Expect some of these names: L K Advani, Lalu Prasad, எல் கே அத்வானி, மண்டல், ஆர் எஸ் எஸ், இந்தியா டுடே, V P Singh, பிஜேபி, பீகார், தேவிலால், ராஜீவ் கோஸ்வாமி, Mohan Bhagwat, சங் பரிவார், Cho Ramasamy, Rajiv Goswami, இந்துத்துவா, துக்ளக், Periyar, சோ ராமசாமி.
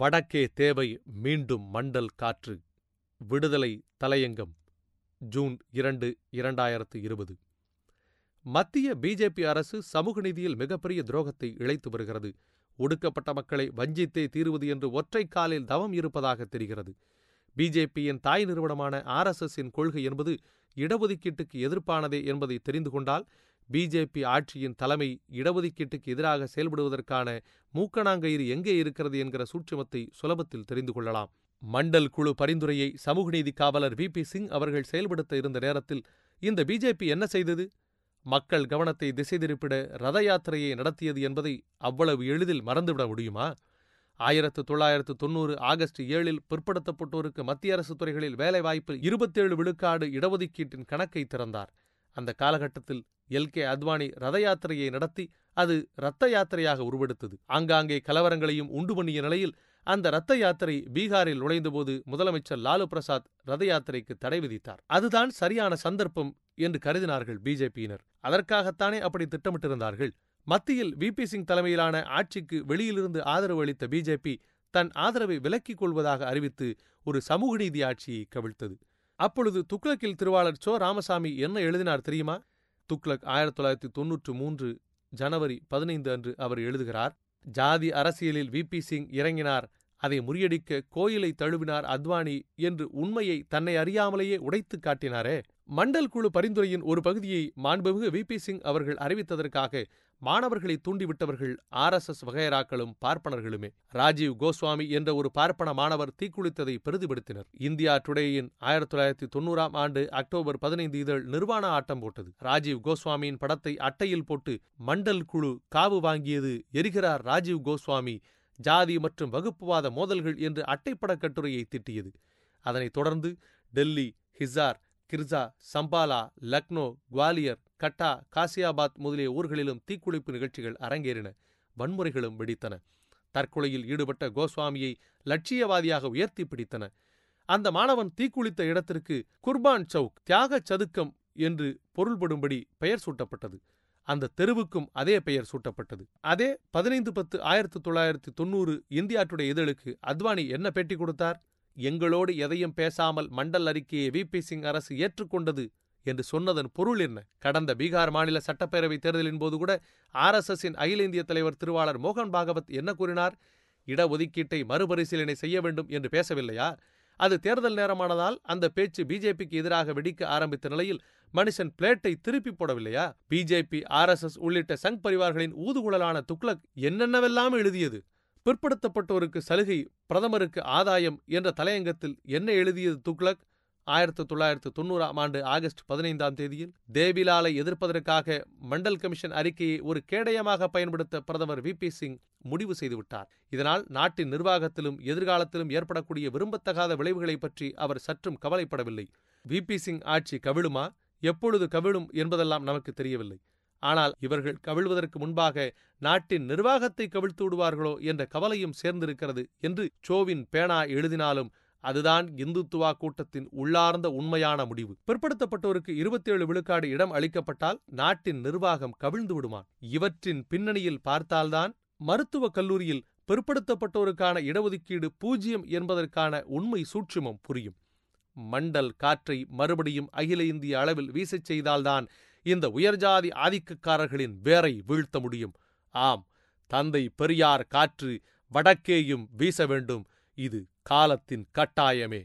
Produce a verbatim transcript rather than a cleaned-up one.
வடக்கே தேவை மீண்டும் மண்டல் காற்று. விடுதலை தலையங்கம், ஜூன் இரண்டு இரண்டாயிரத்து இருபது. மத்திய பிஜேபி அரசு சமூக நீதியில் மிகப்பெரிய துரோகத்தை இழைத்து வருகிறது. ஒடுக்கப்பட்ட மக்களை வஞ்சித்தே தீர்வது என்று ஒற்றை காலில் தவம் இருப்பதாக தெரிகிறது. பிஜேபியின் தாய் நிறுவனமான ஆர் எஸ் எஸ் இன் கொள்கை என்பது இடஒதுக்கீட்டுக்கு எதிர்ப்பானதே என்பதை தெரிந்து கொண்டால் பிஜேபி ஆட்சியின் தலைமை இடஒதுக்கீட்டுக்கு எதிராக செயல்படுவதற்கான மூக்கணாங்கயிறு எங்கே இருக்கிறது என்கிற சூட்சுமத்தை சுலபத்தில் தெரிந்து கொள்ளலாம். மண்டல் குழு பரிந்துரையை சமூக நீதி காவலர் வி பி சிங் அவர்கள் செயல்படுத்த இருந்த நேரத்தில் இந்த பிஜேபி என்ன செய்தது? மக்கள் கவனத்தை திசை திருப்பிட ரத யாத்திரையை நடத்தியது என்பதை அவ்வளவு எளிதில் மறந்துவிட முடியுமா? ஆயிரத்து தொள்ளாயிரத்து தொன்னூறு ஆகஸ்ட் ஏழில் பிற்படுத்தப்பட்டோருக்கு மத்திய அரசு துறைகளில் வேலைவாய்ப்பு இருபத்தேழு விழுக்காடு இடஒதுக்கீட்டின் கணக்கை திறந்தார். அந்த காலகட்டத்தில் எல் கே அத்வானி ரத யாத்திரையை நடத்தி அது இரத்த யாத்திரையாக உருவெடுத்தது. ஆங்காங்கே கலவரங்களையும் உண்டு பண்ணிய நிலையில் அந்த இரத்த யாத்திரை பீகாரில் நுழைந்தபோது முதலமைச்சர் லாலு பிரசாத் ரத யாத்திரைக்கு தடை விதித்தார். அதுதான் சரியான சந்தர்ப்பம் என்று கருதினார்கள் பிஜேபியினர். அதற்காகத்தானே அப்படி திட்டமிட்டிருந்தார்கள். மத்தியில் வி பி சிங் தலைமையிலான ஆட்சிக்கு வெளியிலிருந்து ஆதரவு அளித்த பிஜேபி தன் ஆதரவை விலக்கிக் கொள்வதாக அறிவித்து ஒரு சமூக நீதி ஆட்சியை கவிழ்த்தது. அப்பொழுது துக்ளக்கில் திருவாளர் சோ ராமசாமி என்ன எழுதினார் தெரியுமா? துக்ளக் ஆயிரத்தி தொள்ளாயிரத்தி தொன்னூற்று மூன்று ஜனவரி பதினைந்து அன்று அவர் எழுதுகிறார், ஜாதி அரசியலில் வி பி சிங் இறங்கினார், அதை முறியடிக்க கோயிலை தழுவினார் அத்வானி என்று உண்மையை தன்னை அறியாமலேயே உடைத்து காட்டினாரே. மண்டல் குழு பரிந்துரையின் ஒரு பகுதியை மாண்புமிகு வி பி சிங் அவர்கள் அறிவித்ததற்காக மாணவர்களை தூண்டிவிட்டவர்கள் ஆர் எஸ் எஸ் வகையராக்களும் பார்ப்பனர்களுமே. ராஜீவ் கோஸ்வாமி என்ற ஒரு பார்ப்பன மாணவர் தீக்குளித்ததை பெரிதுபடுத்தினர். இந்தியா டுடேயின் ஆயிரத்தி தொள்ளாயிரத்தி தொன்னூறாம் ஆண்டு அக்டோபர் பதினைந்து இதழ் நிர்வாண ஆட்டம் போட்டது. ராஜீவ் கோஸ்வாமியின் படத்தை அட்டையில் போட்டு மண்டல் குழு காவு வாங்கியது. எரிகிறார் ராஜீவ் கோஸ்வாமி, ஜாதி மற்றும் வகுப்புவாத மோதல்கள் என்று அட்டைப்பட கட்டுரையை திட்டியது. அதனைத் தொடர்ந்து டெல்லி, ஹிசார், கிர்சா, சம்பாலா, லக்னோ, குவாலியர், கட்டா, காசியாபாத் முதலிய ஊர்களிலும் தீக்குளிப்பு நிகழ்ச்சிகள் அரங்கேறின. வன்முறைகளும் வெடித்தன. தற்கொலையில் ஈடுபட்ட கோஸ்வாமியை லட்சியவாதியாக உயர்த்தி பிடித்தன. அந்த மாணவன் தீக்குளித்த இடத்திற்கு குர்பான் சவுக், தியாக சதுக்கம் என்று பொருள்படும்படி பெயர் சூட்டப்பட்டது. அந்த தெருவுக்கும் அதே பெயர் சூட்டப்பட்டது. அதே பதினைந்து பத்து ஆயிரத்தி தொள்ளாயிரத்தி தொன்னூறு இந்தியா டுடே இதழுக்கு அத்வானி என்ன பேட்டி கொடுத்தார்? எங்களோடு எதையும் பேசாமல் மண்டல் அறிக்கையை வி பி சிங் அரசு ஏற்றுக்கொண்டது என்று சொன்னதன் பொருள் என்ன? கடந்த பீகார் மாநில சட்டப்பேரவை தேர்தலின் போது கூட ஆர் எஸ் எஸ் இன் அகில இந்திய தலைவர் திருவாளர் மோகன் பாகவத் என்ன கூறினார்? இடஒதுக்கீட்டை மறுபரிசீலனை செய்ய வேண்டும் என்று பேசவில்லையா? அது தேர்தல் நேரமானதால் அந்த பேச்சு பிஜேபிக்கு எதிராக வெடிக்க ஆரம்பித்த நிலையில் மனுஷன் பிளேட்டை திருப்பி போடவில்லையா? பிஜேபி, ஆர் எஸ் எஸ் உள்ளிட்ட சங் பரிவார்களின் ஊதுகுழலான துக்ளக் என்னென்னவெல்லாம் எழுதியது? பிற்படுத்தப்பட்டோருக்கு சலுகை, பிரதமருக்கு ஆதாயம் என்ற தலையங்கத்தில் என்ன எழுதியது துக்ளக்? ஆயிரத்தி தொள்ளாயிரத்து தொன்னூறாம் ஆண்டு ஆகஸ்ட் பதினைந்தாம் தேதியில் தேவிலாலை எதிர்ப்பதற்காக மண்டல் கமிஷன் அறிக்கையை ஒரு கேடயமாக பயன்படுத்த பிரதமர் வி பி சிங் முடிவு செய்துவிட்டார். இதனால் நாட்டின் நிர்வாகத்திலும் எதிர்காலத்திலும் ஏற்படக்கூடிய விரும்பத்தகாத விளைவுகளை பற்றி அவர் சற்றும் கவலைப்படவில்லை. வி பி சிங் ஆட்சி கவிழுமா, எப்பொழுது கவிழும் என்பதெல்லாம் நமக்கு தெரியவில்லை. ஆனால் இவர்கள் கவிழ்வதற்கு முன்பாக நாட்டின் நிர்வாகத்தை கவிழ்த்து விடுவார்களோ என்ற கவலையும் சேர்ந்திருக்கிறது என்று சோவின் பேனா எழுதினாலும் அதுதான் இந்துத்துவா கூட்டத்தின் உள்ளார்ந்த உண்மையான முடிவு. பிற்படுத்தப்பட்டோருக்கு இருபத்தி ஏழு விழுக்காடு இடம் அளிக்கப்பட்டால் நாட்டின் நிர்வாகம் கவிழ்ந்து விடுமான். இவற்றின் பின்னணியில் பார்த்தால்தான் மருத்துவக் கல்லூரியில் பிற்படுத்தப்பட்டோருக்கான இடஒதுக்கீடு பூஜ்ஜியம் என்பதற்கான உண்மை சூட்சுமம் புரியும். மண்டல் காற்றை மறுபடியும் அகில இந்திய அளவில் வீசச் செய்தால்தான் இந்த உயர்ஜாதி ஆதிக்கக்காரர்களின் வேரை வீழ்த்த முடியும். ஆம், தந்தை பெரியார் காற்று வடக்கேயும் வீச வேண்டும். இது காலத்தின் கட்டாயமே.